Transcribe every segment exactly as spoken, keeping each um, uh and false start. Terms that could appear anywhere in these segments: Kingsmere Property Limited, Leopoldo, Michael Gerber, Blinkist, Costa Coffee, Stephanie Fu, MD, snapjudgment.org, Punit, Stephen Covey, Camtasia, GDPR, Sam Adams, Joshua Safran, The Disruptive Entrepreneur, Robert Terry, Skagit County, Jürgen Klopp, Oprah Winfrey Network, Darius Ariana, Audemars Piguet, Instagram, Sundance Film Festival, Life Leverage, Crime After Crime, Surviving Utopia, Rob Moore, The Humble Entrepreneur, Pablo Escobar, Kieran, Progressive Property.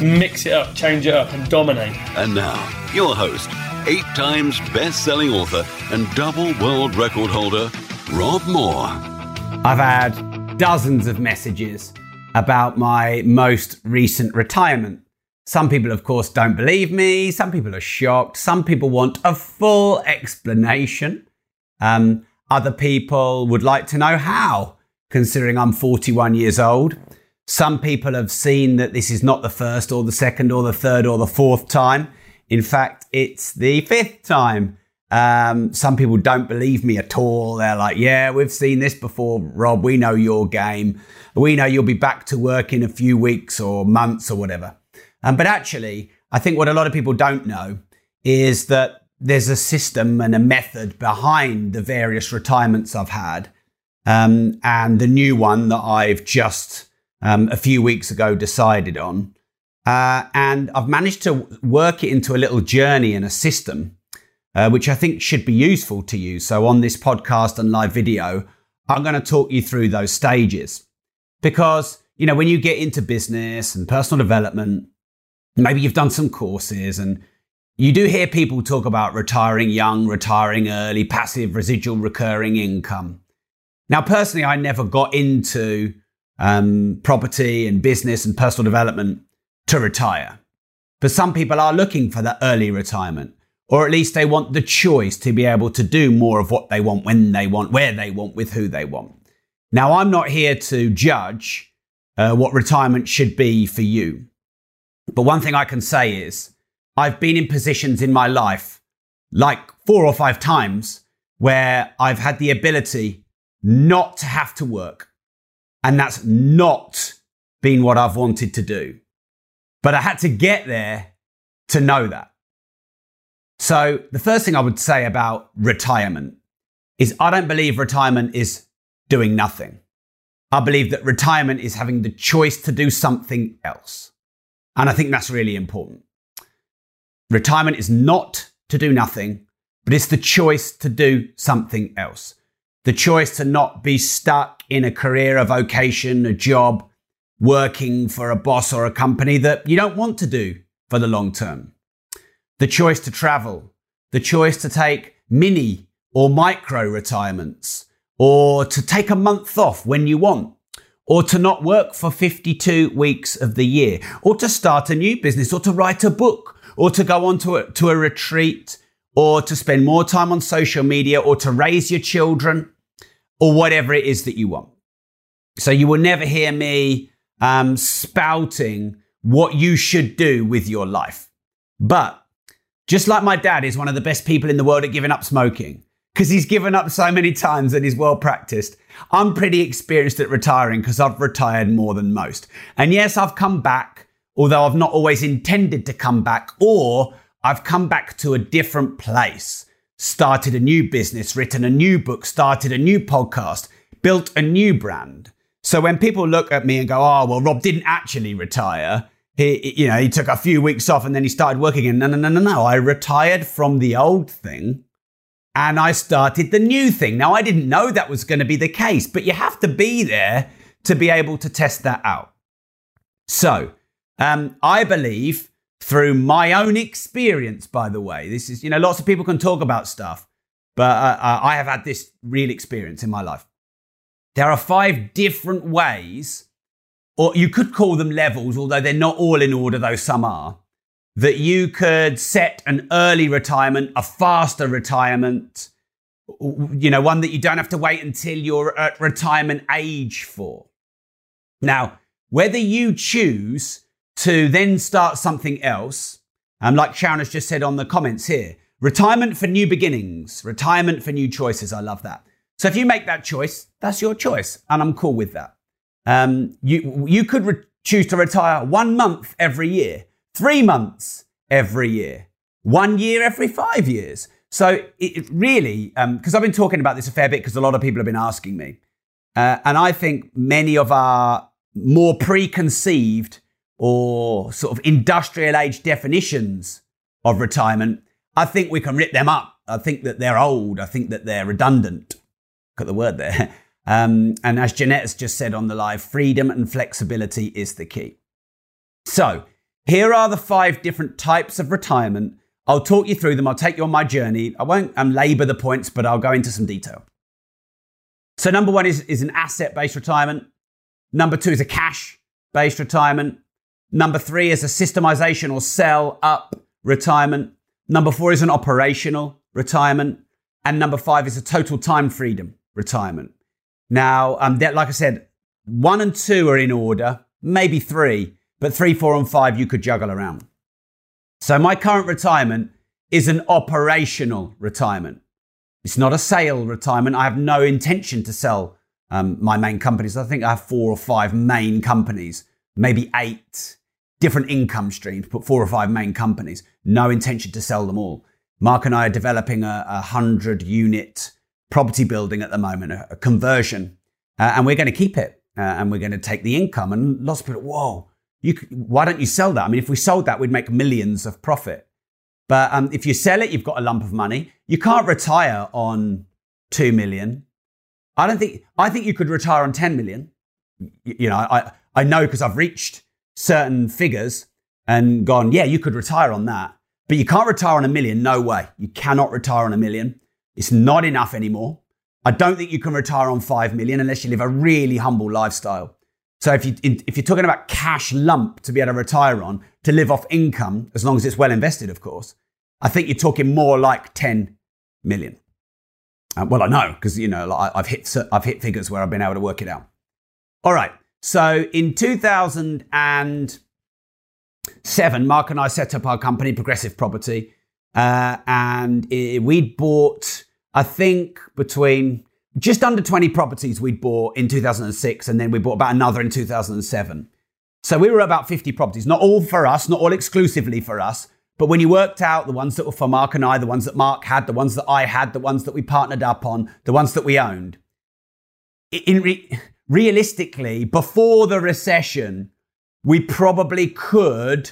Mix it up, change it up, and dominate. And now, your host, eight times best-selling author and double world record holder, Rob Moore. I've had dozens of messages about my most recent retirement. Some people, of course, don't believe me. Some people are shocked. Some people want a full explanation. Um, other people would like to know how, considering I'm forty-one years old. Some people have seen that this is not the first or the second or the third or the fourth time. In fact, it's the fifth time. Um, some people don't believe me at all. They're like, yeah, we've seen this before, Rob. We know your game. We know you'll be back to work in a few weeks or months or whatever. Um, but actually, I think what a lot of people don't know is that there's a system and a method behind the various retirements I've had. Um, and the new one that I've just Um, a few weeks ago decided on. Uh, and I've managed to work it into a little journey and a system, uh, which I think should be useful to you. So on this podcast and live video, I'm going to talk you through those stages. Because, you know, when you get into business and personal development, maybe you've done some courses and you do hear people talk about retiring young, retiring early, passive, residual, recurring income. Now, personally, I never got into Um, property and business and personal development to retire. But some people are looking for that early retirement, or at least they want the choice to be able to do more of what they want, when they want, where they want, with who they want. Now, I'm not here to judge uh, what retirement should be for you. But one thing I can say is I've been in positions in my life like four or five times where I've had the ability not to have to work. And that's not been what I've wanted to do. But I had to get there to know that. So the first thing I would say about retirement is I don't believe retirement is doing nothing. I believe that retirement is having the choice to do something else. And I think that's really important. Retirement is not to do nothing, but it's the choice to do something else. The choice to not be stuck in a career, a vocation, a job, working for a boss or a company that you don't want to do for the long term. The choice to travel, the choice to take mini or micro retirements, or to take a month off when you want, or to not work for fifty-two weeks of the year, or to start a new business, or to write a book, or to go on to a, to a retreat, or to spend more time on social media, or to raise your children, or whatever it is that you want. So you will never hear me um, spouting what you should do with your life. But just like my dad is one of the best people in the world at giving up smoking, because he's given up so many times and he's well practiced, I'm pretty experienced at retiring because I've retired more than most. And yes, I've come back, although I've not always intended to come back, or I've come back to a different place. Started a new business, written a new book, started a new podcast, built a new brand. So when people look at me and go, oh, well, Rob didn't actually retire. He, you know, he took a few weeks off and then he started working again. No, no, no, no, no. I retired from the old thing and I started the new thing. Now, I didn't know that was going to be the case, but you have to be there to be able to test that out. So um, I believe through my own experience, by the way, this is, you know, lots of people can talk about stuff, but uh, I have had this real experience in my life. There are five different ways, or you could call them levels, although they're not all in order, though some are, that you could set an early retirement, a faster retirement, you know, one that you don't have to wait until you're at retirement age for. Now, whether you choose to then start something else, um, like Sharon has just said on the comments here, retirement for new beginnings, retirement for new choices. I love that. So if you make that choice, that's your choice, and I'm cool with that. Um, you you could re- choose to retire one month every year, three months every year, one year every five years. So it really, because um, I've been talking about this a fair bit because a lot of people have been asking me. Uh, and I think many of our more preconceived or sort of industrial age definitions of retirement, I think we can rip them up. I think that they're old. I think that they're redundant. Look at the word there. Um, and as Jeanette's just said on the live, freedom and flexibility is the key. So here are the five different types of retirement. I'll talk you through them. I'll take you on my journey. I won't um, labour the points, but I'll go into some detail. So number one is, is an asset-based retirement. Number two is a cash-based retirement. Number three is a systemization or sell-up retirement. Number four is an operational retirement. And number five is a total time freedom retirement. Now, um, that, like I said, one and two are in order, maybe three, but three, four, and five you could juggle around. So my current retirement is an operational retirement. It's not a sale retirement. I have no intention to sell um, my main companies. I think I have four or five main companies, maybe eight different income streams, but four or five main companies. No intention to sell them all. Mark and I are developing a, a hundred unit property building at the moment, a, a conversion, uh, and we're going to keep it uh, and we're going to take the income. And lots of people, whoa, you could, why don't you sell that? I mean, if we sold that, we'd make millions of profit. But um, if you sell it, you've got a lump of money. You can't retire on two million. I don't think, I think you could retire on ten million. You, you know, I, I know because I've reached certain figures and gone, yeah, you could retire on that, but you can't retire on a million. No way. You cannot retire on a million. It's not enough anymore. I don't think you can retire on five million unless you live a really humble lifestyle. So if you, if you're talking about cash lump to be able to retire on, to live off income, as long as it's well invested, of course, I think you're talking more like ten million. Uh, well, I know, because, you know, like I've hit, I've hit figures where I've been able to work it out. All right. So in two thousand seven, Mark and I set up our company, Progressive Property. Uh, and it, we'd bought, I think, between just under twenty properties we'd bought in two thousand six, and then we bought about another in two thousand seven. So we were about fifty properties, not all for us, not all exclusively for us. But when you worked out the ones that were for Mark and I, the ones that Mark had, the ones that I had, the ones that we partnered up on, the ones that we owned, in re- realistically, before the recession, we probably could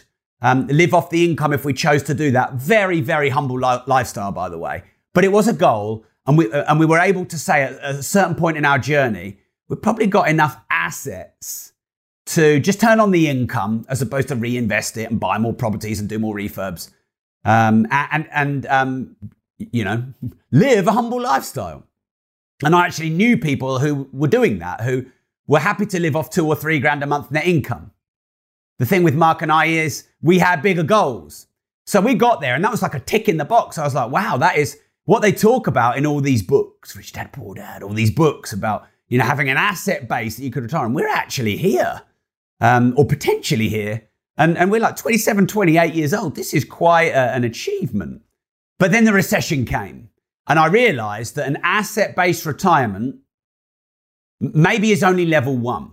Um, live off the income if we chose to do that. Very, very humble li- lifestyle, by the way. But it was a goal, and we uh, and we were able to say at, at a certain point in our journey, we've probably got enough assets to just turn on the income as opposed to reinvest it and buy more properties and do more refurbs, um, and and um, you know, live a humble lifestyle. And I actually knew people who were doing that, who were happy to live off two or three grand a month net income. The thing with Mark and I is we had bigger goals. So we got there, and that was like a tick in the box. I was like, wow, that is what they talk about in all these books. Rich Dad, Poor Dad, all these books about, you know, having an asset base that you could retire on. We're actually here, um, or potentially here. And, and we're like twenty-seven, twenty-eight years old. This is quite a, an achievement. But then the recession came, and I realized that an asset-based retirement maybe is only level one.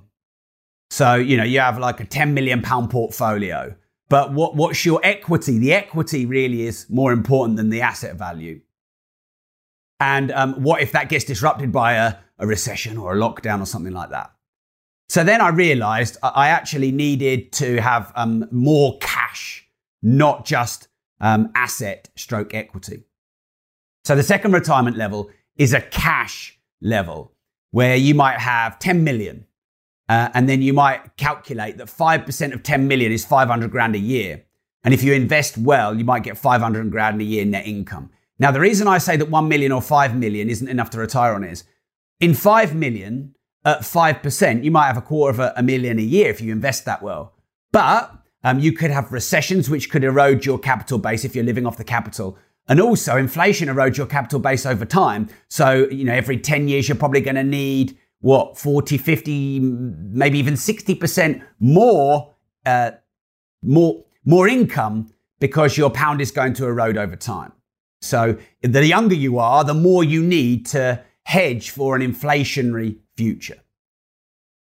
So, you know, you have like a ten million pounds portfolio, but what, what's your equity? The equity really is more important than the asset value. And um, what if that gets disrupted by a, a recession or a lockdown or something like that? So then I realized I actually needed to have um, more cash, not just um, asset stroke equity. So the second retirement level is a cash level where you might have ten million. Uh, and then you might calculate that five percent of ten million is five hundred grand a year. And if you invest well, you might get five hundred grand a year net income. Now, the reason I say that one million or five million isn't enough to retire on is in five million at five percent, you might have a quarter of a, a million a year if you invest that well. But um, you could have recessions, which could erode your capital base if you're living off the capital. And also inflation erodes your capital base over time. So, you know, every ten years, you're probably going to need what, forty, fifty, maybe even sixty percent more, uh, more, more income because your pound is going to erode over time. So the younger you are, the more you need to hedge for an inflationary future.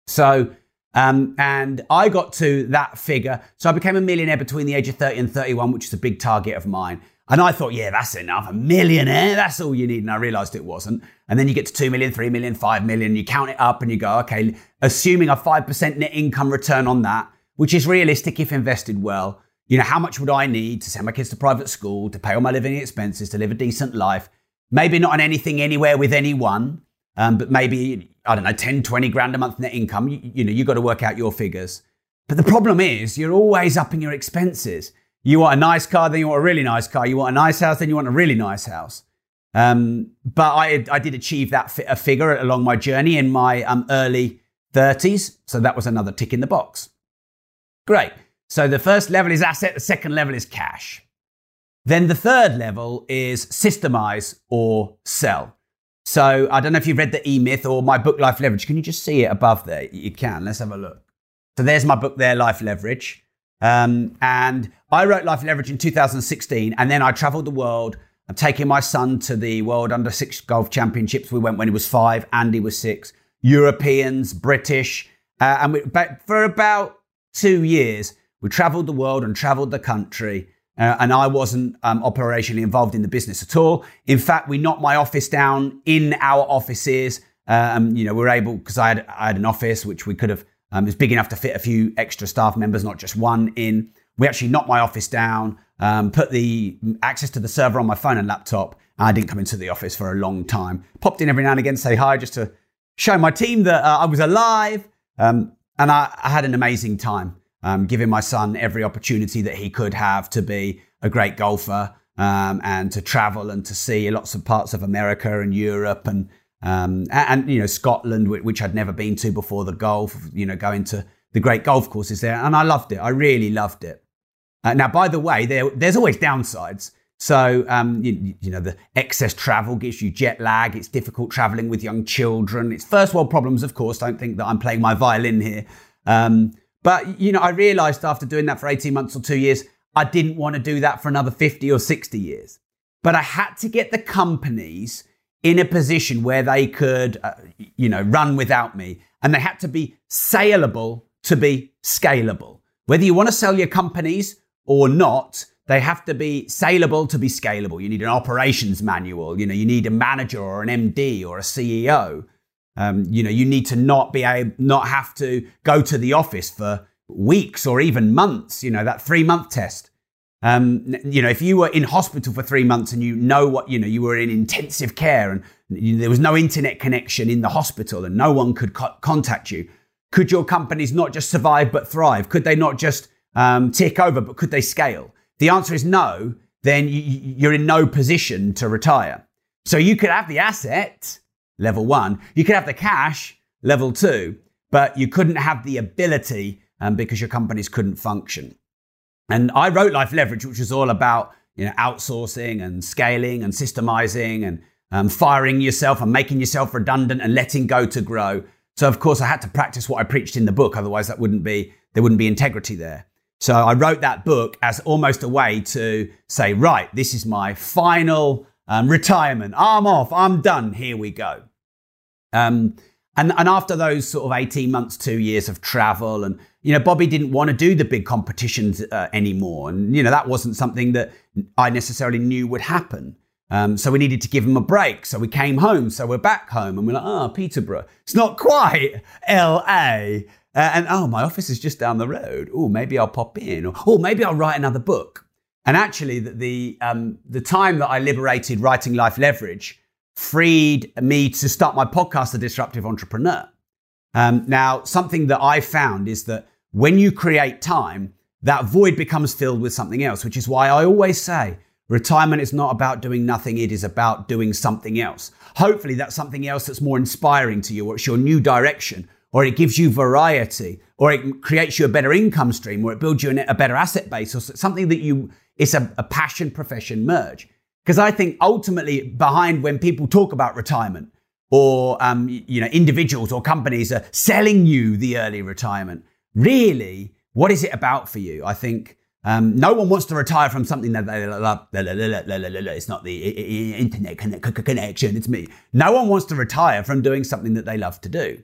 So Um, and I got to that figure. So I became a millionaire between the age of thirty and thirty-one, which is a big target of mine. And I thought, yeah, that's enough. A millionaire, that's all you need. And I realized it wasn't. And then you get to two million, three million, five million. You count it up and you go, okay, assuming a five percent net income return on that, which is realistic if invested well, you know, how much would I need to send my kids to private school, to pay all my living expenses, to live a decent life? Maybe not on anything anywhere with anyone, um, but maybe, I don't know, ten, twenty grand a month net income. You, you know, you've got to work out your figures. But the problem is you're always upping your expenses. You want a nice car, then you want a really nice car. You want a nice house, then you want a really nice house. Um, but I, I did achieve that fi- a figure along my journey in my um, early thirties. So that was another tick in the box. Great. So the first level is asset. The second level is cash. Then the third level is systemize or sell. So I don't know if you've read the E-Myth or my book, Life Leverage. Can you just see it above there? You can. Let's have a look. So there's my book there, Life Leverage. Um, and I wrote Life Leverage in two thousand sixteen, and then I traveled the world. I'm taking my son to the World Under Six Golf Championships. We went when he was five, Andy was six, Europeans, British. Uh, and we, for about two years, we traveled the world and traveled the country. Uh, and I wasn't um, operationally involved in the business at all. In fact, we knocked my office down in our offices. Um, you know, we were able, because I had, I had an office which we could have, um, it was big enough to fit a few extra staff members, not just one in. We actually knocked my office down, um, put the access to the server on my phone and laptop. And I didn't come into the office for a long time. Popped in every now and again to say hi, just to show my team that uh, I was alive. Um, and I, I had an amazing time. Um, giving my son every opportunity that he could have to be a great golfer um, and to travel and to see lots of parts of America and Europe and, um, and you know, Scotland, which I'd never been to before the golf, you know, going to the great golf courses there. And I loved it. I really loved it. Uh, now, by the way, there, there's always downsides. So, um, you, you know, the excess travel gives you jet lag. It's difficult traveling with young children. It's first world problems, of course. Don't think that I'm playing my violin here. Um But, you know, I realized after doing that for eighteen months or two years, I didn't want to do that for another fifty or sixty years. But I had to get the companies in a position where they could, uh, you know, run without me. And they had to be saleable to be scalable. Whether you want to sell your companies or not, they have to be saleable to be scalable. You need an operations manual. You know, you need a manager or an M D or a C E O. Um, you know, you need to not be able, not have to go to the office for weeks or even months, you know, that three month test. Um, you know, if you were in hospital for three months and you know what, you know, you were in intensive care and you, there was no internet connection in the hospital and no one could co- contact you. Could your companies not just survive, but thrive? Could they not just um, tick over, but could they scale? The answer is no. Then you, you're in no position to retire. So you could have the asset. Level one. You could have the cash, level two, but you couldn't have the ability um, because your companies couldn't function. And I wrote Life Leverage, which was all about, you know, outsourcing and scaling and systemizing and um, firing yourself and making yourself redundant and letting go to grow. So of course I had to practice what I preached in the book. Otherwise that wouldn't be, there wouldn't be integrity there. So I wrote that book as almost a way to say, right, this is my final Um, retirement. I'm off. I'm done. Here we go. Um, and, and after those sort of eighteen months, two years of travel and, you know, Bobby didn't want to do the big competitions uh, anymore. And, you know, that wasn't something that I necessarily knew would happen. Um, so we needed to give him a break. So we came home. So we're back home and we're like, oh, Peterborough. It's not quite L A. Uh, and, oh, my office is just down the road. Oh, maybe I'll pop in. Or, oh, maybe I'll write another book. And actually, the the, um, the time that I liberated writing Life Leverage freed me to start my podcast, The Disruptive Entrepreneur. Um, now, something that I found is that when you create time, that void becomes filled with something else, which is why I always say retirement is not about doing nothing. It is about doing something else. Hopefully, that's something else that's more inspiring to you, or it's your new direction, or it gives you variety, or it creates you a better income stream, or it builds you a better asset base, or something that you... It's a, a passion profession merge. Because I think ultimately behind when people talk about retirement or, um, you know, individuals or companies are selling you the early retirement, really, what is it about for you? I think um, no one wants to retire from something that they love. It's not the internet connection, it's me. No one wants to retire from doing something that they love to do.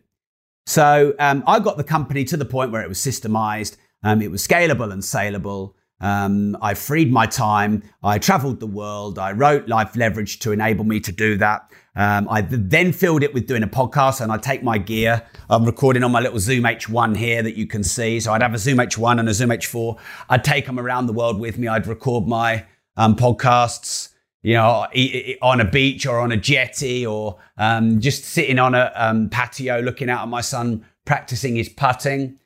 So um, I got the company to the point where it was systemized, um, it was scalable and saleable. Um, I freed my time. I traveled the world. I wrote Life Leverage to enable me to do that. Um, I then filled it with doing a podcast, and I take my gear. I'm recording on my little Zoom H one here that you can see. So I'd have a Zoom H one and a Zoom H four. I'd take them around the world with me. I'd record my um, podcasts, you know, on a beach or on a jetty, or um, just sitting on a um, patio looking out at my son practicing his putting.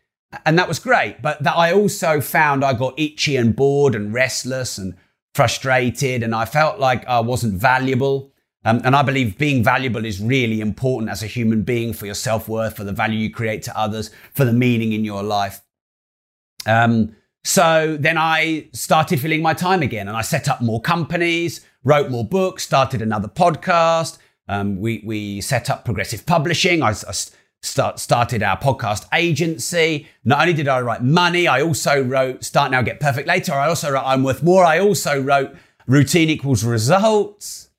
And that was great. But that I also found I got itchy and bored and restless and frustrated. And I felt like I wasn't valuable. Um, and I believe being valuable is really important as a human being, for your self-worth, for the value you create to others, for the meaning in your life. Um, so then I started filling my time again, and I set up more companies, wrote more books, started another podcast. Um, we, we set up Progressive Publishing. I, I Start, started our podcast agency. Not only did I write Money, I also wrote Start Now, Get Perfect Later. I also wrote I'm Worth More. I also wrote Routine Equals Results.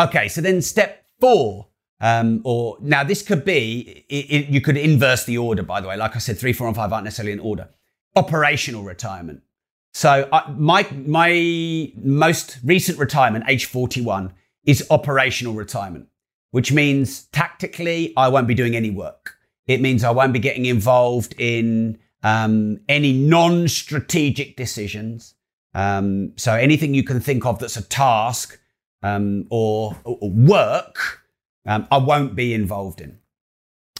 Okay, so then step four, um, or now this could be, it, it, you could inverse the order, by the way. Like I said, three, four, and five aren't necessarily in order. Operational retirement. So I, my, my most recent retirement, age forty-one, is operational retirement, which means tactically, I won't be doing any work. It means I won't be getting involved in um, any non-strategic decisions. Um, so anything you can think of that's a task um, or, or work, um, I won't be involved in.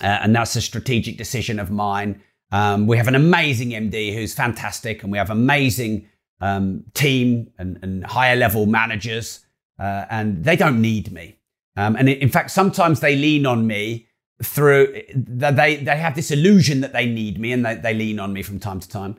Uh, and that's a strategic decision of mine. Um, we have an amazing M D who's fantastic, and we have amazing um, team and, and higher level managers, uh, and they don't need me. Um, and in fact, sometimes they lean on me through, they, they have this illusion that they need me, and they, they lean on me from time to time.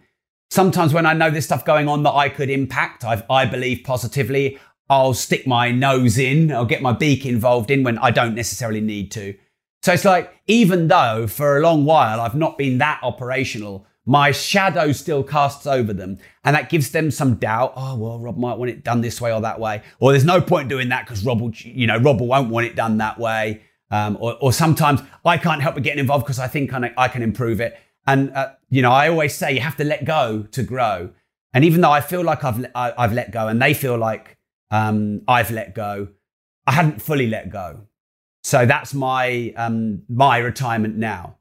Sometimes when I know there's stuff going on that I could impact, I've, I believe positively, I'll stick my nose in, I'll get my beak involved in when I don't necessarily need to. So it's like, even though for a long while I've not been that operational, my shadow still casts over them, and that gives them some doubt. Oh, well, Rob might want it done this way or that way. Or there's no point doing that because Rob will, you know, Rob won't want it done that way. Um, or, or sometimes I can't help but getting involved because I think I, I can improve it. And, uh, you know, I always say you have to let go to grow. And even though I feel like I've, I, I've let go, and they feel like um, I've let go, I hadn't fully let go. So that's my um, my retirement now.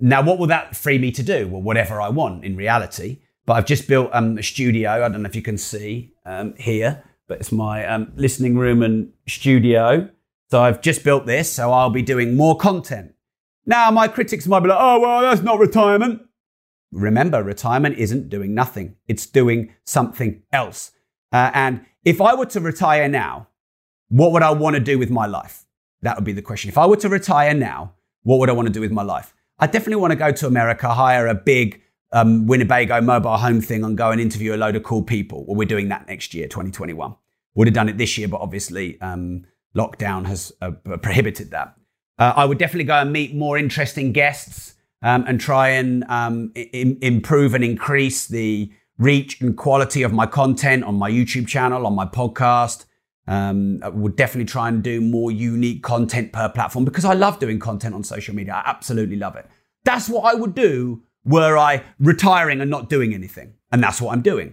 Now, what will that free me to do? Well, whatever I want in reality. But I've just built um, a studio. I don't know if you can see um, here, but it's my um, listening room and studio. So I've just built this, so I'll be doing more content. Now, my critics might be like, oh, well, that's not retirement. Remember, retirement isn't doing nothing. It's doing something else. Uh, and if I were to retire now, what would I want to do with my life? That would be the question. If I were to retire now, what would I want to do with my life? I definitely want to go to America, hire a big um, Winnebago mobile home thing, and go and interview a load of cool people. Well, we're doing that next year, twenty twenty-one. Would have done it this year, but obviously um, lockdown has uh, prohibited that. Uh, I would definitely go and meet more interesting guests um, and try and um, I- improve and increase the reach and quality of my content on my YouTube channel, on my podcast. Um, I would definitely try and do more unique content per platform, because I love doing content on social media. I absolutely love it. That's what I would do were I retiring and not doing anything. And that's what I'm doing.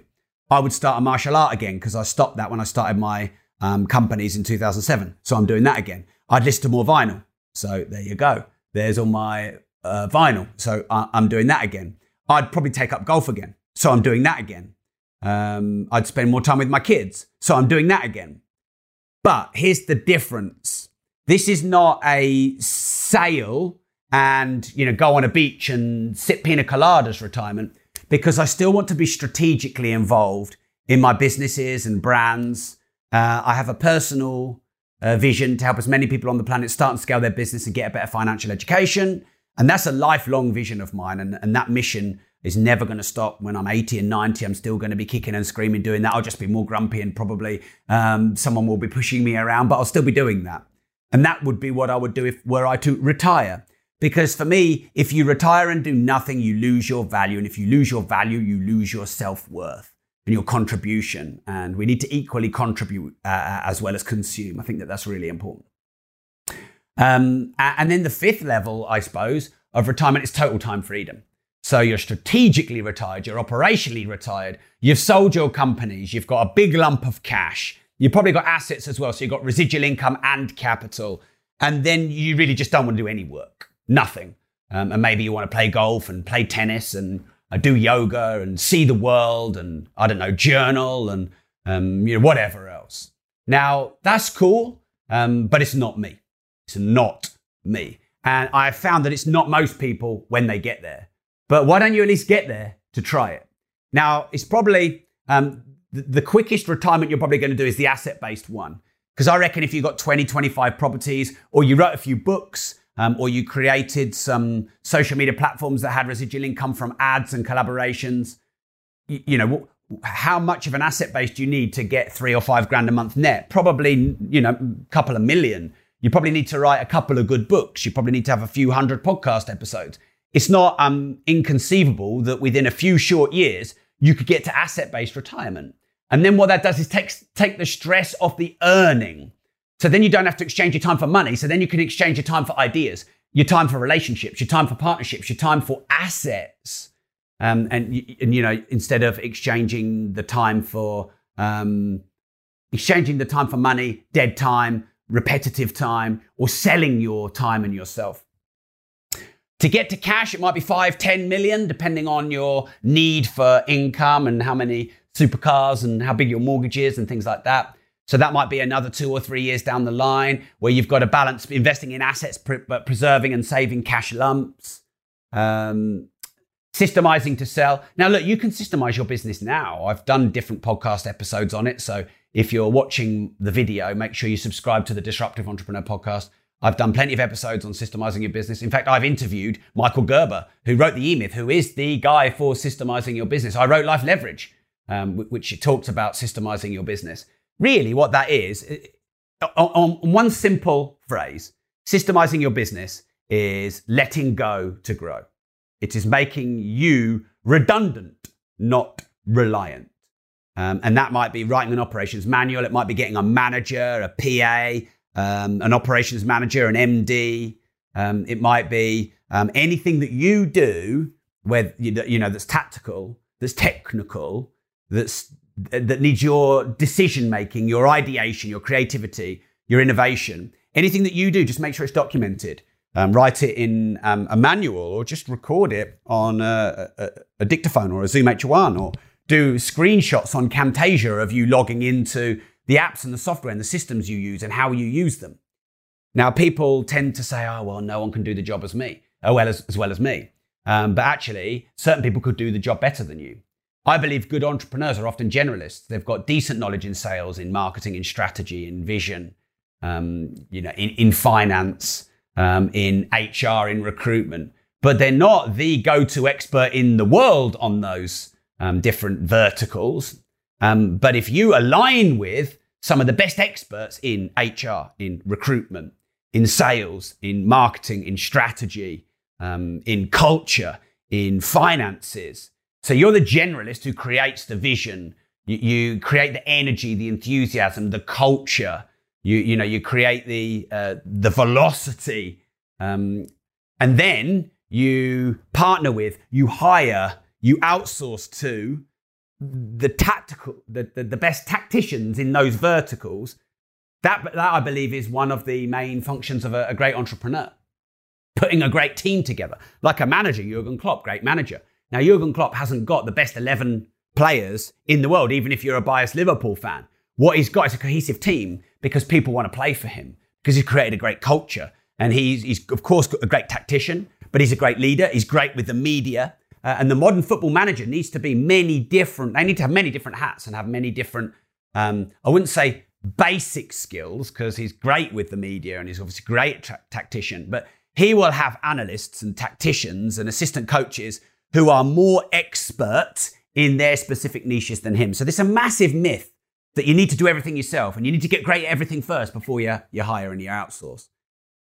I would start a martial art again, because I stopped that when I started my um, companies in two thousand seven. So I'm doing that again. I'd listen to more vinyl. So there you go. There's all my uh, vinyl. So I- I'm doing that again. I'd probably take up golf again. So I'm doing that again. Um, I'd spend more time with my kids. So I'm doing that again. But here's the difference. This is not a sail and, you know, go on a beach and sip pina coladas retirement, because I still want to be strategically involved in my businesses and brands. Uh, I have a personal uh, vision to help as many people on the planet start and scale their business and get a better financial education. And that's a lifelong vision of mine. And, and that mission is never going to stop. When I'm eighty and ninety, I'm still going to be kicking and screaming doing that. I'll just be more grumpy, and probably um, someone will be pushing me around, but I'll still be doing that. And that would be what I would do if were I to retire. Because for me, if you retire and do nothing, you lose your value. And if you lose your value, you lose your self-worth and your contribution. And we need to equally contribute uh, as well as consume. I think that that's really important. Um, and then the fifth level, I suppose, of retirement is total time freedom. So you're strategically retired, you're operationally retired, you've sold your companies, you've got a big lump of cash, you've probably got assets as well, so you've got residual income and capital, and then you really just don't want to do any work, nothing. Um, and maybe you want to play golf and play tennis and uh, do yoga and see the world and, I don't know, journal and um, you know, whatever else. Now, that's cool, um, but it's not me. It's not me. And I found that it's not most people when they get there. But why don't you at least get there to try it? Now, it's probably um, the, the quickest retirement you're probably going to do is the asset-based one. Because I reckon if you've got twenty, twenty-five properties, or you wrote a few books, um, or you created some social media platforms that had residual income from ads and collaborations, you, you know, how much of an asset base do you need to get three or five grand a month net? Probably, you know, a couple of million. You probably need to write a couple of good books. You probably need to have a few hundred podcast episodes. It's not um, inconceivable that within a few short years, you could get to asset-based retirement. And then what that does is take, take the stress off the earning. So then you don't have to exchange your time for money. So then you can exchange your time for ideas, your time for relationships, your time for partnerships, your time for assets. Um, and, and, you know, instead of exchanging the time for, um, exchanging the time for money, dead time, repetitive time, or selling your time and yourself. To get to cash, it might be five, ten million, depending on your need for income and how many supercars and how big your mortgage is and things like that. So that might be another two or three years down the line where you've got to balance investing in assets, but preserving and saving cash lumps, um, systemizing to sell. Now, look, you can systemize your business now. I've done different podcast episodes on it. So if you're watching the video, make sure you subscribe to the Disruptive Entrepreneur podcast. I've done plenty of episodes on systemizing your business. In fact, I've interviewed Michael Gerber, who wrote the E-Myth, who is the guy for systemizing your business. I wrote Life Leverage, um, which talks about systemizing your business. Really what that is, on one simple phrase, systemizing your business is letting go to grow. It is making you redundant, not reliant. Um, and that might be writing an operations manual. It might be getting a manager, a P A, Um, an operations manager, an M D. Um, it might be um, anything that you do, where you know that's tactical, that's technical, that's that needs your decision making, your ideation, your creativity, your innovation. Anything that you do, just make sure it's documented. Um, write it in um, a manual, or just record it on a, a, a dictaphone or a Zoom H one, or do screenshots on Camtasia of you logging into the apps and the software and the systems you use and how you use them. Now, people tend to say, oh, well, no one can do the job as me, oh, well, as, as well as me. Um, but actually, certain people could do the job better than you. I believe good entrepreneurs are often generalists. They've got decent knowledge in sales, in marketing, in strategy, in vision, um, you know, in, in finance, um, in H R, in recruitment. But they're not the go-to expert in the world on those um, different verticals. Um, but if you align with some of the best experts in H R, in recruitment, in sales, in marketing, in strategy, um, in culture, in finances, so you're the generalist who creates the vision. You, you create the energy, the enthusiasm, the culture. You you know you create the uh, the velocity, um, and then you partner with, you hire, you outsource to the tactical, the, the, the best tacticians in those verticals. That, that I believe is one of the main functions of a, a great entrepreneur, putting a great team together. Like a manager, Jürgen Klopp, great manager. Now, Jürgen Klopp hasn't got the best eleven players in the world, even if you're a biased Liverpool fan. What he's got is a cohesive team because people want to play for him, because he's created a great culture. And he's, he's of course, a great tactician, but he's a great leader. He's great with the media. Uh, and the modern football manager needs to be many different, they need to have many different hats and have many different, um, I wouldn't say basic skills, because he's great with the media and he's obviously a great tra- tactician, but he will have analysts and tacticians and assistant coaches who are more expert in their specific niches than him. So there's a massive myth that you need to do everything yourself and you need to get great at everything first before you, you hire and you outsource.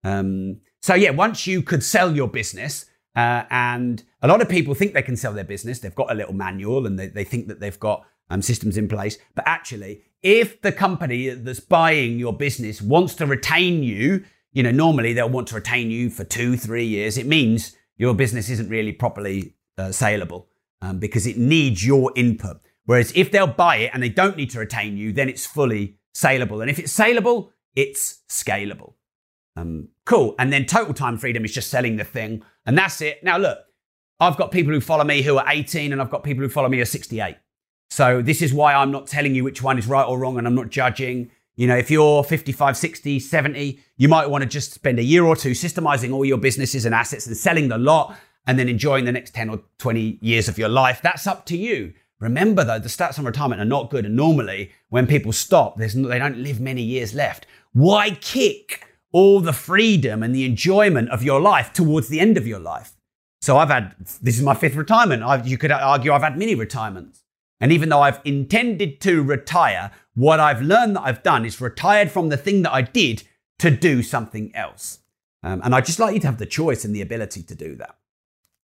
Um, so yeah, once you could sell your business, Uh, and a lot of people think they can sell their business. They've got a little manual and they, they think that they've got um, systems in place. But actually, if the company that's buying your business wants to retain you, you know, normally they'll want to retain you for two, three years. It means your business isn't really properly uh, saleable um, because it needs your input. Whereas if they'll buy it and they don't need to retain you, then it's fully saleable. And if it's saleable, it's scalable. Um, cool. And then total time freedom is just selling the thing. And that's it. Now, look, I've got people who follow me who are eighteen and I've got people who follow me who are sixty-eight. So this is why I'm not telling you which one is right or wrong and I'm not judging. You know, if you're fifty-five, sixty, seventy, you might want to just spend a year or two systemizing all your businesses and assets and selling the lot and then enjoying the next ten or twenty years of your life. That's up to you. Remember, though, the stats on retirement are not good. And normally when people stop, there's no, they don't live many years left. Why kick all the freedom and the enjoyment of your life towards the end of your life? So I've had, this is my fifth retirement. I've, you could argue I've had many retirements. And even though I've intended to retire, what I've learned that I've done is retired from the thing that I did to do something else. Um, and I'd just like you to have the choice and the ability to do that.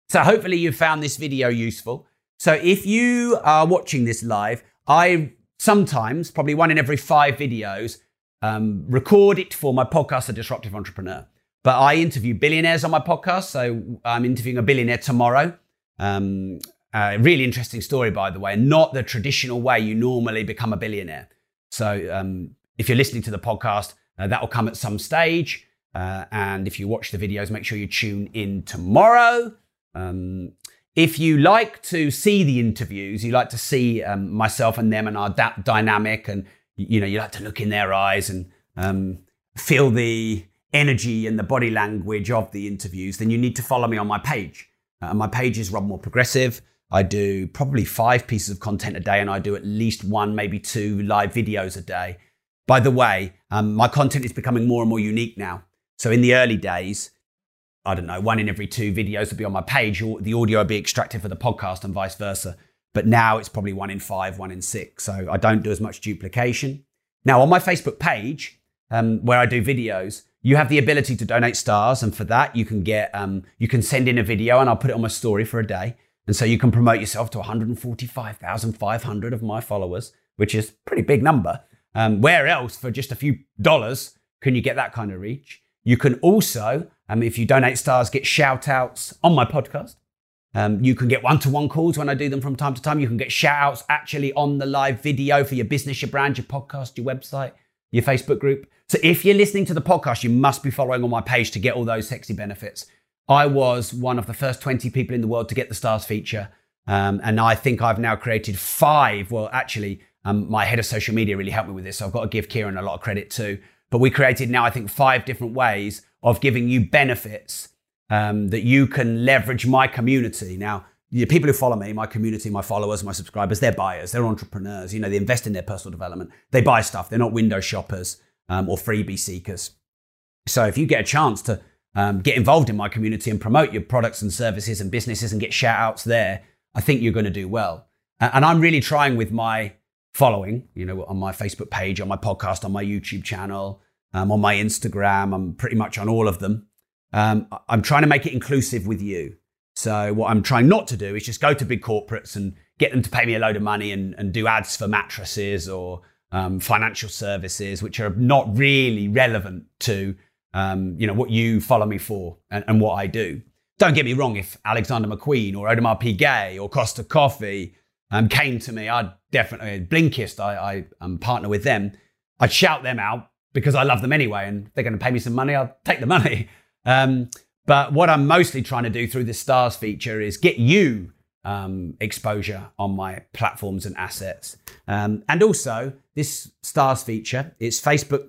So hopefully you found this video useful. So if you are watching this live, I sometimes, probably one in every five videos, um, record it for my podcast, The Disruptive Entrepreneur. But I interview billionaires on my podcast. So I'm interviewing a billionaire tomorrow. Um, Uh, really interesting story, by the way, and not the traditional way you normally become a billionaire. So um, if you're listening to the podcast, uh, that will come at some stage. Uh, and if you watch the videos, make sure you tune in tomorrow. Um, if you like to see the interviews, you like to see um, myself and them and our da- dynamic, and you know, you like to look in their eyes and um, feel the energy and the body language of the interviews, then you need to follow me on my page. Uh, my page is Rob Moore Progressive. I do probably five pieces of content a day and I do at least one, maybe two live videos a day. By the way, um, my content is becoming more and more unique now. So in the early days, I don't know, one in every two videos would be on my page. The audio would be extracted for the podcast and vice versa. But now it's probably one in five, one in six. So I don't do as much duplication. Now on my Facebook page, um, where I do videos, you have the ability to donate stars. And for that, you can get, um, you can send in a video and I'll put it on my story for a day. And so you can promote yourself to one hundred forty-five thousand five hundred of my followers, which is a pretty big number. Um, where else for just a few dollars can you get that kind of reach? You can also, um, if you donate stars, get shout outs on my podcast. Um, you can get one-to-one calls when I do them from time to time. You can get shout outs actually on the live video for your business, your brand, your podcast, your website, your Facebook group. So if you're listening to the podcast, you must be following on my page to get all those sexy benefits. I was one of the first twenty people in the world to get the stars feature. Um, and I think I've now created five. Well, actually, um, my head of social media really helped me with this. So I've got to give Kieran a lot of credit too. But we created now, I think, five different ways of giving you benefits um, that you can leverage my community. Now, the people who follow me, my community, my followers, my subscribers, they're buyers, they're entrepreneurs. You know, they invest in their personal development. They buy stuff. They're not window shoppers um, or freebie seekers. So if you get a chance to Um, get involved in my community and promote your products and services and businesses and get shout outs there, I think you're going to do well. And I'm really trying with my following, you know, on my Facebook page, on my podcast, on my YouTube channel, um, on my Instagram, I'm pretty much on all of them. Um, I'm trying to make it inclusive with you. So what I'm trying not to do is just go to big corporates and get them to pay me a load of money and, and do ads for mattresses or um, financial services, which are not really relevant to Um, you know, what you follow me for and, and what I do. Don't get me wrong, if Alexander McQueen or Audemars Piguet or Costa Coffee um, came to me, I'd definitely, Blinkist, I, I um, partner with them. I'd shout them out because I love them anyway and if they're going to pay me some money, I'll take the money. Um, but what I'm mostly trying to do through the stars feature is get you um, exposure on my platforms and assets. Um, and also, this stars feature, it's Facebook,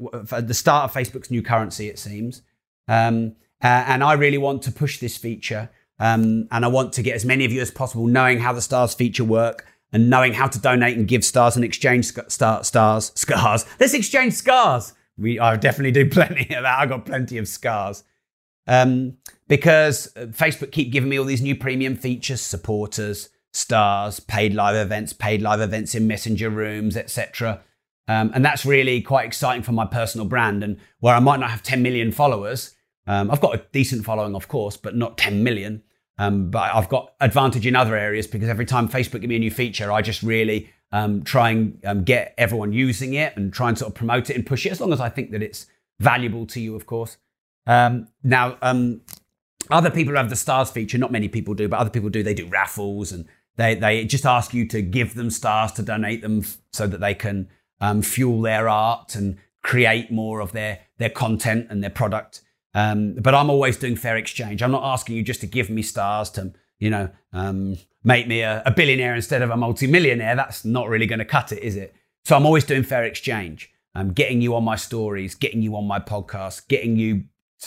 the start of Facebook's new currency, it seems. Um, uh, and I really want to push this feature. Um, and I want to get as many of you as possible knowing how the stars feature work and knowing how to donate and give stars and exchange sc- star- stars, scars. Let's exchange scars. We, I definitely do plenty of that. I've got plenty of scars. Um, because Facebook keep giving me all these new premium features, supporters, stars, paid live events, paid live events in messenger rooms, et cetera. Um, and that's really quite exciting for my personal brand. And where I might not have ten million followers, um, I've got a decent following, of course, but not ten million. Um, but I've got advantage in other areas because every time Facebook give me a new feature, I just really um, try and um, get everyone using it and try and sort of promote it and push it as long as I think that it's valuable to you, of course. Um, now, um, Other people have the stars feature. Not many people do, but other people do. They do raffles, and they they just ask you to give them stars, to donate them f- so that they can um, fuel their art and create more of their their content and their product. Um, but I'm always doing fair exchange. I'm not asking you just to give me stars to, you know, um, make me a, a billionaire instead of a multimillionaire. That's not really going to cut it, is it? So I'm always doing fair exchange. I'm getting you on my stories, getting you on my podcast, getting you,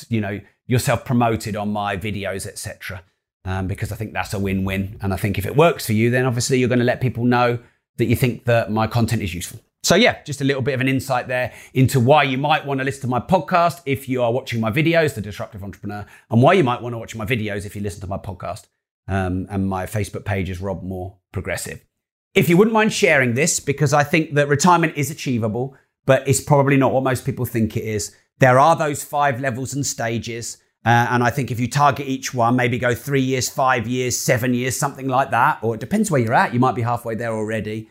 you know, yourself promoted on my videos, et cetera. Um, because I think that's a win-win. And I think if it works for you, then obviously you're going to let people know that you think that my content is useful. So yeah, just a little bit of an insight there into why you might want to listen to my podcast if you are watching my videos, The Disruptive Entrepreneur, and why you might want to watch my videos if you listen to my podcast. Um, and my Facebook page is Rob Moore Progressive. If you wouldn't mind sharing this, because I think that retirement is achievable, but it's probably not what most people think it is. There are those five levels and stages. Uh, and I think if you target each one, maybe go three years, five years, seven years, something like that. Or it depends where you're at. You might be halfway there already.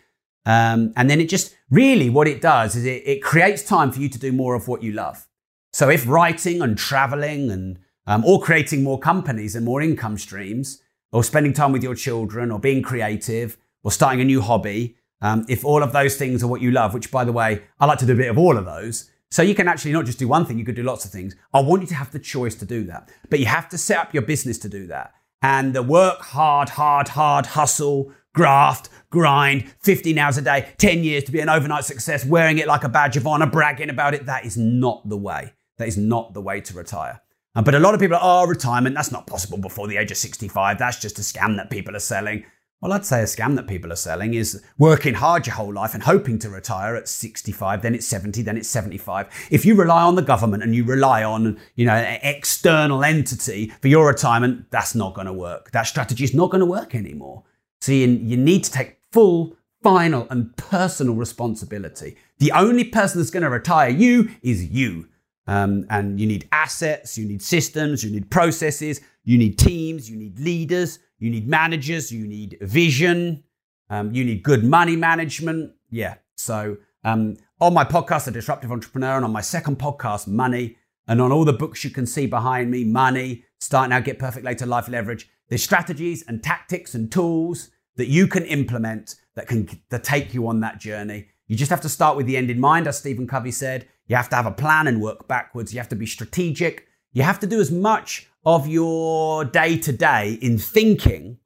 Um, and then it just really what it does is it, it creates time for you to do more of what you love. So if writing and traveling and um, or creating more companies and more income streams, or spending time with your children, or being creative, or starting a new hobby, um, if all of those things are what you love, which, by the way, I like to do a bit of all of those. So you can actually not just do one thing, you could do lots of things. I want you to have the choice to do that. But you have to set up your business to do that. And the work hard, hard, hard, hustle, graft, grind, fifteen hours a day, ten years to be an overnight success, wearing it like a badge of honor, bragging about it, that is not the way. That is not the way to retire. Uh, but a lot of people are, oh, retirement, that's not possible before the age of sixty-five. That's just a scam that people are selling. Well, I'd say a scam that people are selling is working hard your whole life and hoping to retire at sixty-five, then it's seventy, then it's seventy-five. If you rely on the government and you rely on, you know, an external entity for your retirement, that's not going to work. That strategy is not going to work anymore. So you, you need to take full, final and personal responsibility. The only person that's going to retire you is you. Um, and you need assets, you need systems, you need processes, you need teams, you need leaders, you need managers, you need vision, um, you need good money management. Yeah. So um, on my podcast, The Disruptive Entrepreneur, and on my second podcast, Money, and on all the books you can see behind me, Money, Start Now, Get Perfect Later, Life Leverage, there's strategies and tactics and tools that you can implement that can that take you on that journey. You just have to start with the end in mind, as Stephen Covey said. You have to have a plan and work backwards. You have to be strategic. You have to do as much of your day-to-day in thinking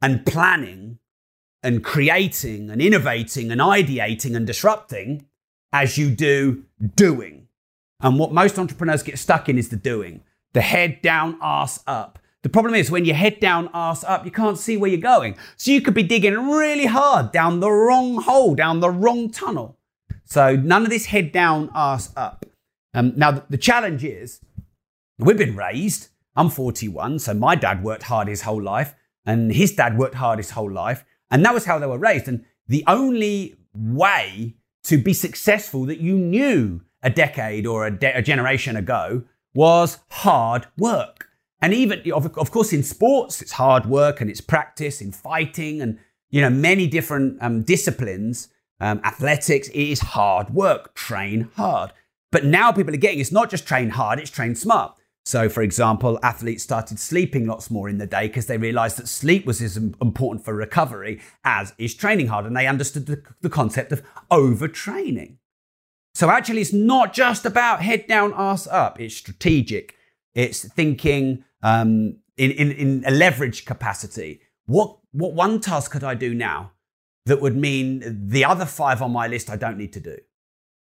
and planning and creating and innovating and ideating and disrupting as you do doing. And what most entrepreneurs get stuck in is the doing. The head down, ass up. The problem is when your head down, ass up, you can't see where you're going. So you could be digging really hard down the wrong hole, down the wrong tunnel. So none of this head down, ass up. Um, now, the challenge is we've been raised. I'm forty-one, so my dad worked hard his whole life and his dad worked hard his whole life. And that was how they were raised. And the only way to be successful that you knew a decade or a, de- a generation ago was hard work. And even, of, of course, in sports, it's hard work and it's practice in fighting and, you know, many different um, disciplines. Um, athletics, it is hard work. Train hard. But now people are getting, it's not just train hard, it's train smart. So, for example, athletes started sleeping lots more in the day because they realized that sleep was as important for recovery as is training hard. And they understood the, the concept of overtraining. So actually, it's not just about head down, ass up. It's strategic. It's thinking um, in, in, in a leverage capacity. What, what one task could I do now that would mean the other five on my list I don't need to do?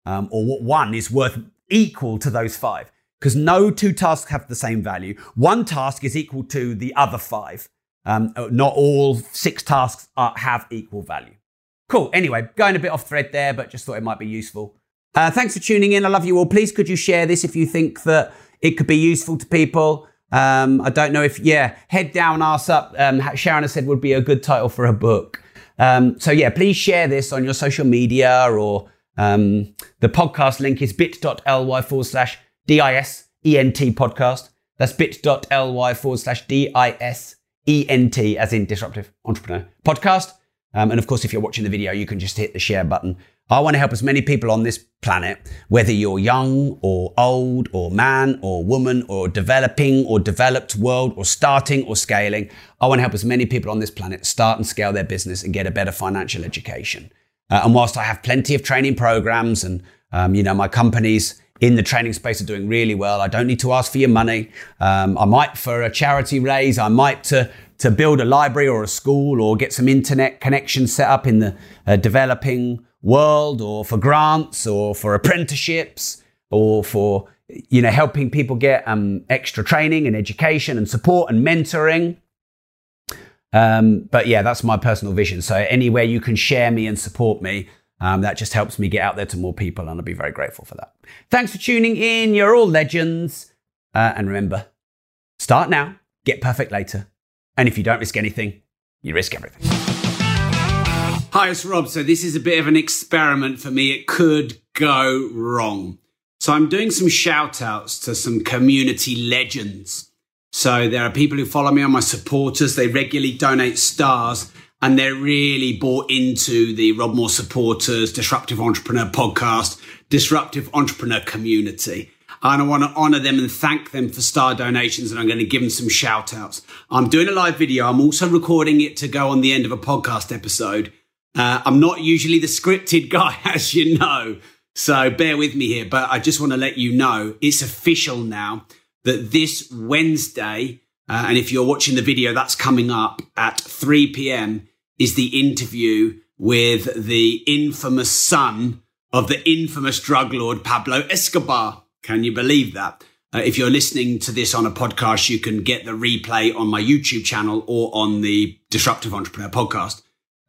Um, or what one is worth equal to those five? Because no two tasks have the same value. One task is equal to the other five. Um, not all six tasks are, have equal value. Cool. Anyway, going a bit off thread there, but just thought it might be useful. Uh, thanks for tuning in. I love you all. Please could you share this if you think that it could be useful to people? Um, I don't know if, yeah, head down, ass up, um, Sharon has said would be a good title for a book. Um, so yeah, please share this on your social media or um, the podcast link is bit.ly forward slash D I S E N T podcast. That's bit.ly forward slash D I S E N T as in Disruptive Entrepreneur Podcast. Um, and of course, if you're watching the video, you can just hit the share button. I want to help as many people on this planet, whether you're young or old or man or woman or developing or developed world or starting or scaling. I want to help as many people on this planet start and scale their business and get a better financial education. Uh, and whilst I have plenty of training programs and, um, you know, my companies in the training space are doing really well, I don't need to ask for your money. Um, I might for a charity raise, I might to... to build a library or a school or get some internet connections set up in the uh, developing world, or for grants or for apprenticeships, or for, you know, helping people get um, extra training and education and support and mentoring. Um, but yeah, that's my personal vision. So anywhere you can share me and support me, um, that just helps me get out there to more people, and I'll be very grateful for that. Thanks for tuning in. You're all legends. Uh, and remember, start now, get perfect later. And if you don't risk anything, you risk everything. Hi, it's Rob. So this is a bit of an experiment for me. It could go wrong. So I'm doing some shout outs to some community legends. So there are people who follow me on my supporters. They regularly donate stars, and they're really bought into the Rob Moore supporters, Disruptive Entrepreneur podcast, Disruptive Entrepreneur community. And I want to honor them and thank them for star donations. And I'm going to give them some shout outs. I'm doing a live video. I'm also recording it to go on the end of a podcast episode. Uh, I'm not usually the scripted guy, as you know. So bear with me here. But I just want to let you know it's official now that this Wednesday, uh, and if you're watching the video, that's coming up at three p.m. is the interview with the infamous son of the infamous drug lord, Pablo Escobar. Can you believe that? Uh, if you're listening to this on a podcast, you can get the replay on my YouTube channel or on the Disruptive Entrepreneur podcast.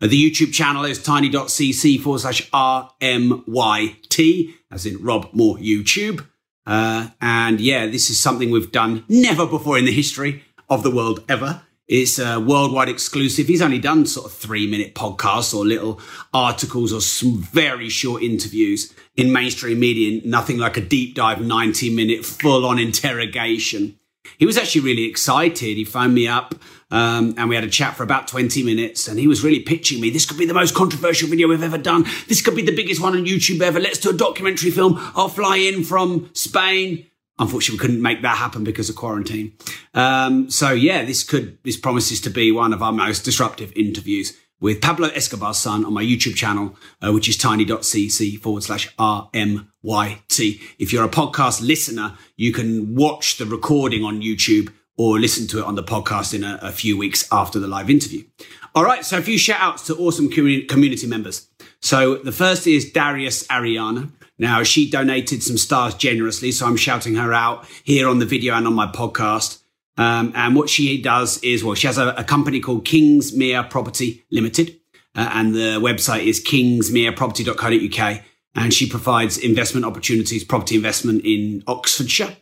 Uh, the YouTube channel is tiny.cc forward slash R-M-Y-T, as in Rob Moore YouTube. Uh, and yeah, this is something we've done never before in the history of the world ever. It's a worldwide exclusive. He's only done sort of three-minute podcasts or little articles or some very short interviews in mainstream media, nothing like a deep dive, ninety-minute full-on interrogation. He was actually really excited. He phoned me up um, and we had a chat for about twenty minutes, and he was really pitching me. This could be the most controversial video we've ever done. This could be the biggest one on YouTube ever. Let's do a documentary film. I'll fly in from Spain. Unfortunately, we couldn't make that happen because of quarantine. Um, so, yeah, this could this promises to be one of our most disruptive interviews with Pablo Escobar's son on my YouTube channel, uh, which is tiny.cc forward slash R-M-Y-T. If you're a podcast listener, you can watch the recording on YouTube or listen to it on the podcast in a, a few weeks after the live interview. All right, so a few shout-outs to awesome community, community members. So the first is Darius Ariana. Now, she donated some stars generously, so I'm shouting her out here on the video and on my podcast. Um, and what she does is, well, she has a, a company called Kingsmere Property Limited, uh, and the website is kingsmere property dot co dot uk, and she provides investment opportunities, property investment in Oxfordshire,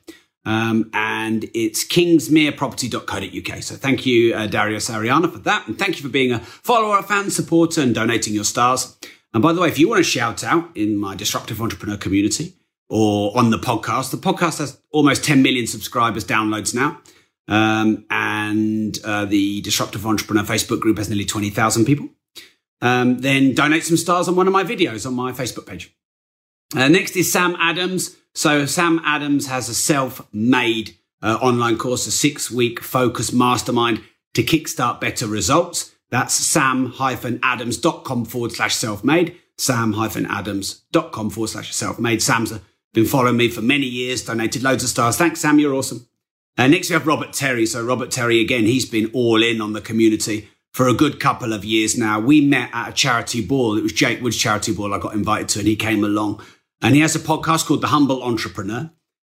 um, and it's kingsmere property dot co dot uk. So thank you, uh, Darius Ariana, for that, and thank you for being a follower, a fan, supporter, and donating your stars. And by the way, if you want to shout out in my Disruptive Entrepreneur community or on the podcast, the podcast has almost ten million subscribers, downloads now. Um, and uh, the Disruptive Entrepreneur Facebook group has nearly twenty thousand people. Um, then donate some stars on one of my videos on my Facebook page. Uh, next is Sam Adams. So Sam Adams has a self-made uh, online course, a six-week focus mastermind to kickstart better results. That's sam-adams.com forward slash self-made, sam-adams.com forward slash self-made. Sam's been following me for many years, donated loads of stars. Thanks, Sam. You're awesome. Uh, next, we have Robert Terry. So Robert Terry, again, he's been all in on the community for a good couple of years now. We met at a charity ball. It was Jake Wood's charity ball I got invited to, and he came along. And he has a podcast called The Humble Entrepreneur.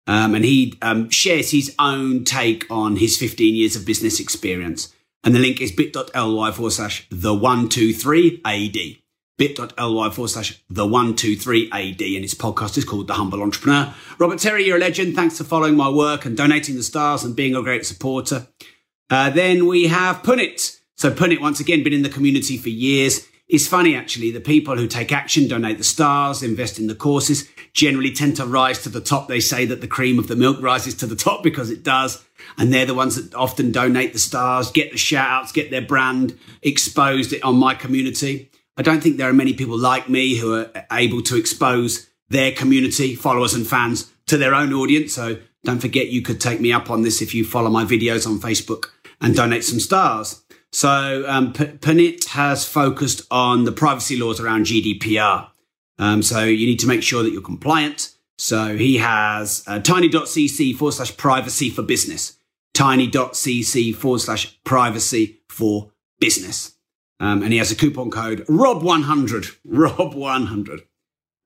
Um, and he um, shares his own take on his fifteen years of business experience. And the link is bit.ly forward slash the one, two, three AD. Bit.ly forward slash the one, two, three AD. And his podcast is called The Humble Entrepreneur. Robert Terry, you're a legend. Thanks for following my work and donating the stars and being a great supporter. Uh, then we have Punit. So Punit, once again, been in the community for years. It's funny, actually, the people who take action, donate the stars, invest in the courses, generally tend to rise to the top. They say that the cream of the milk rises to the top because it does. And they're the ones that often donate the stars, get the shout outs, get their brand exposed on My Community. I don't think there are many people like me who are able to expose their community, followers and fans to their own audience. So don't forget, you could take me up on this if you follow my videos on Facebook and donate some stars. So um, P- Punit has focused on the privacy laws around G D P R. Um, so you need to make sure that you're compliant. So he has uh, tiny.cc forward slash privacy for business. Tiny.cc forward slash privacy for business. Um, and he has a coupon code, Rob one hundred. Rob one hundred.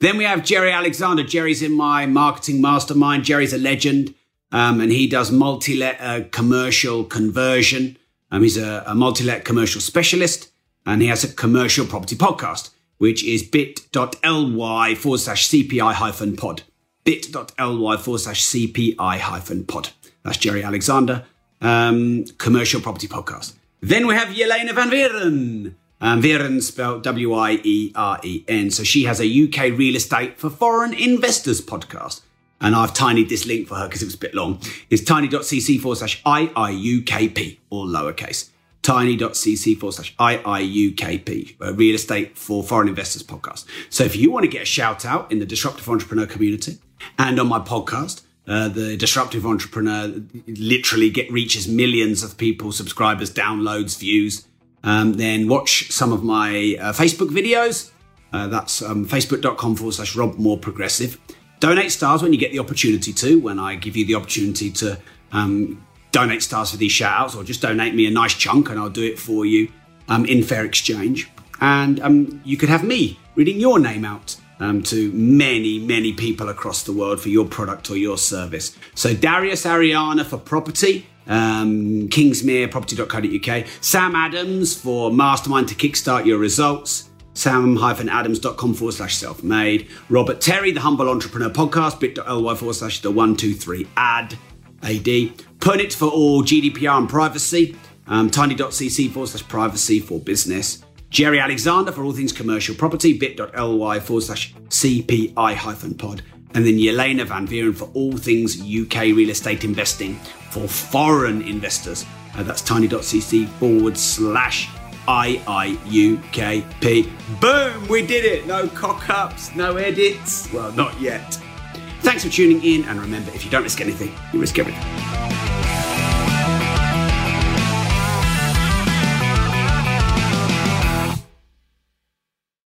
Then we have Jerry Alexander. Jerry's in my marketing mastermind. Jerry's a legend, um, and he does multi-let uh, commercial conversion. Um, he's a, a multi-let commercial specialist, and he has a commercial property podcast, which is bit.ly forward slash CPI hyphen pod. Bit.ly forward slash CPI hyphen pod. That's Jerry Alexander, um, commercial property podcast. Then we have Yelena Van Vieren. Um, Vieren spelled W I E R E N. So she has a U K real estate for foreign investors podcast. And I've tinied this link for her because it was a bit long. It's tiny.cc forward slash IIUKP, all lowercase. Tiny.cc forward slash IIUKP, a real estate for foreign investors podcast. So if you want to get a shout out in the Disruptive Entrepreneur community and on my podcast, uh, the Disruptive Entrepreneur literally get reaches millions of people, subscribers, downloads, views. Um, then watch some of my uh, Facebook videos. Uh, that's um, facebook.com forward slash Rob Moore Progressive. Donate stars when you get the opportunity to, when I give you the opportunity to um, donate stars for these shout outs, or just donate me a nice chunk and I'll do it for you um, in fair exchange. And um, you could have me reading your name out um, to many, many people across the world for your product or your service. So Darius Ariana for property, um, Kingsmere Property dot co dot U K, Sam Adams for mastermind to kickstart your results, sam-adams.com forward slash self-made. Robert Terry, The Humble Entrepreneur podcast, bit.ly forward slash the one, two, three, ad, ad. Punit for all G D P R and privacy, um, tiny.cc forward slash privacy for business. Jerry Alexander for all things commercial property, bit.ly forward slash CPI hyphen pod. And then Yelena Van Vieren for all things U K real estate investing for foreign investors. Uh, that's tiny.cc forward slash I I U K P. Boom! We did it! No cock-ups, no edits. Well, not yet. Thanks for tuning in, and remember, if you don't risk anything, you risk everything.